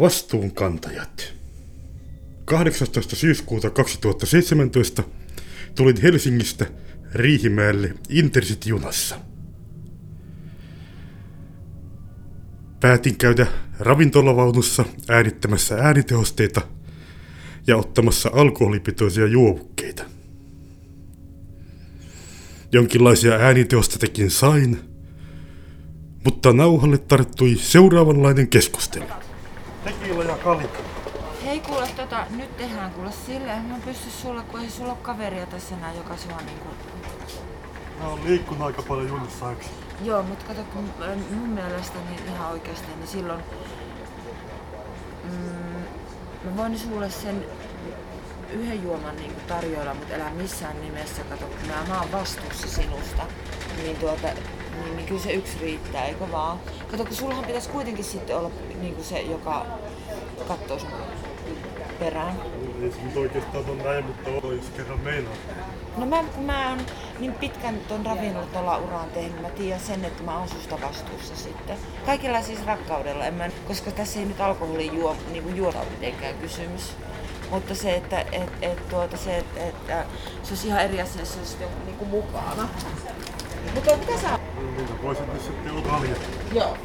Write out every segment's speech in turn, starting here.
Vastuunkantajat. 18. syyskuuta 2017 tulin Helsingistä Riihimäelle Intercity-junassa. Päätin käydä ravintolavaunussa äänittämässä äänitehosteita ja ottamassa alkoholipitoisia juovukkeita. Jonkinlaisia äänitehosteitakin sain, mutta nauhalle tarttui seuraavanlainen keskustelu. Tekila ja kalita. Hei kuule, nyt tehdään kuule silleen, mä pystyn sulle, kun ei sulla ole kaveria tässä enää, joka sua niinku... Mä oon liikkunut aika paljon junissa, eikö? Joo, mutta kato, kun mun mielestä niin ihan oikeasti, niin silloin... mä voin sulle sen yhden juoman niin tarjoilla, mutta älä missään nimessä, kato, kun mä oon vastuussa sinusta, niin niin kyllä se yksi riittää, eikö vaan? Kato, kun sullahan pitäisi kuitenkin sitten olla niinku se, joka kattoo sun perään. Ei se nyt oikeastaan ole näin, mutta on, jos kerran meinaa. No kun mä oon niin pitkän ton ravintolan uraan tehnyt, mä tiedän sen, että mä oon susta vastuussa sitten. Kaikilla siis rakkaudella, koska tässä ei nyt alkoholin niinku juoda mitenkään kysymys. Mutta se, että se olisi ihan eri asia, se olisi niinku mukana. Mutta mitä sä... Voisit nyt sitten olla haljaa. Joo.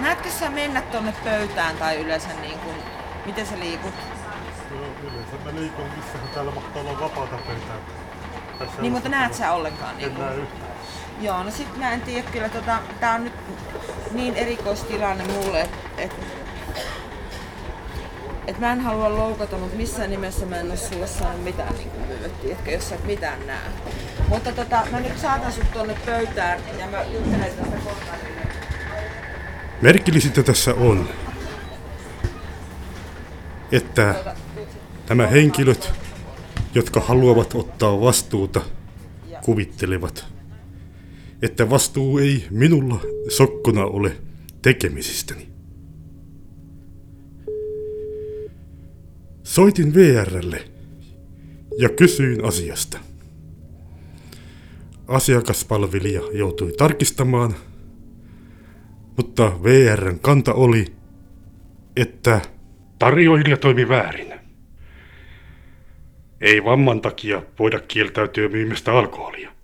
Näetkö sä mennä tonne pöytään tai yleensä niinku... Miten sä liikut? No, yleensä mä liikun, missähän täällä mahtaa olla vapaata pöytää. Niin, mutta näet sä ollenkaan niinku? En näe yhtään. Joo, no sit mä en tiedä kyllä tää on nyt niin erikoistilanne mulle, että mä en halua loukata, mutta missään nimessä mä en oo sulle saanut mitään niinku myyttiä, etkä jos sä et mitään näe. Mutta mä nyt saatan sut tonne pöytään ja mä juttelen tästä kohtaan. Merkillisintä tässä on, että nämä henkilöt, jotka haluavat ottaa vastuuta, kuvittelevat, että vastuu ei minulla sokkona ole tekemisistäni. Soitin VR:lle ja kysyin asiasta. Asiakaspalvelija joutui tarkistamaan, mutta VR:n kanta oli, että tarjoilija toimi väärin. Ei vamman takia voida kieltäytyä myymästä alkoholia.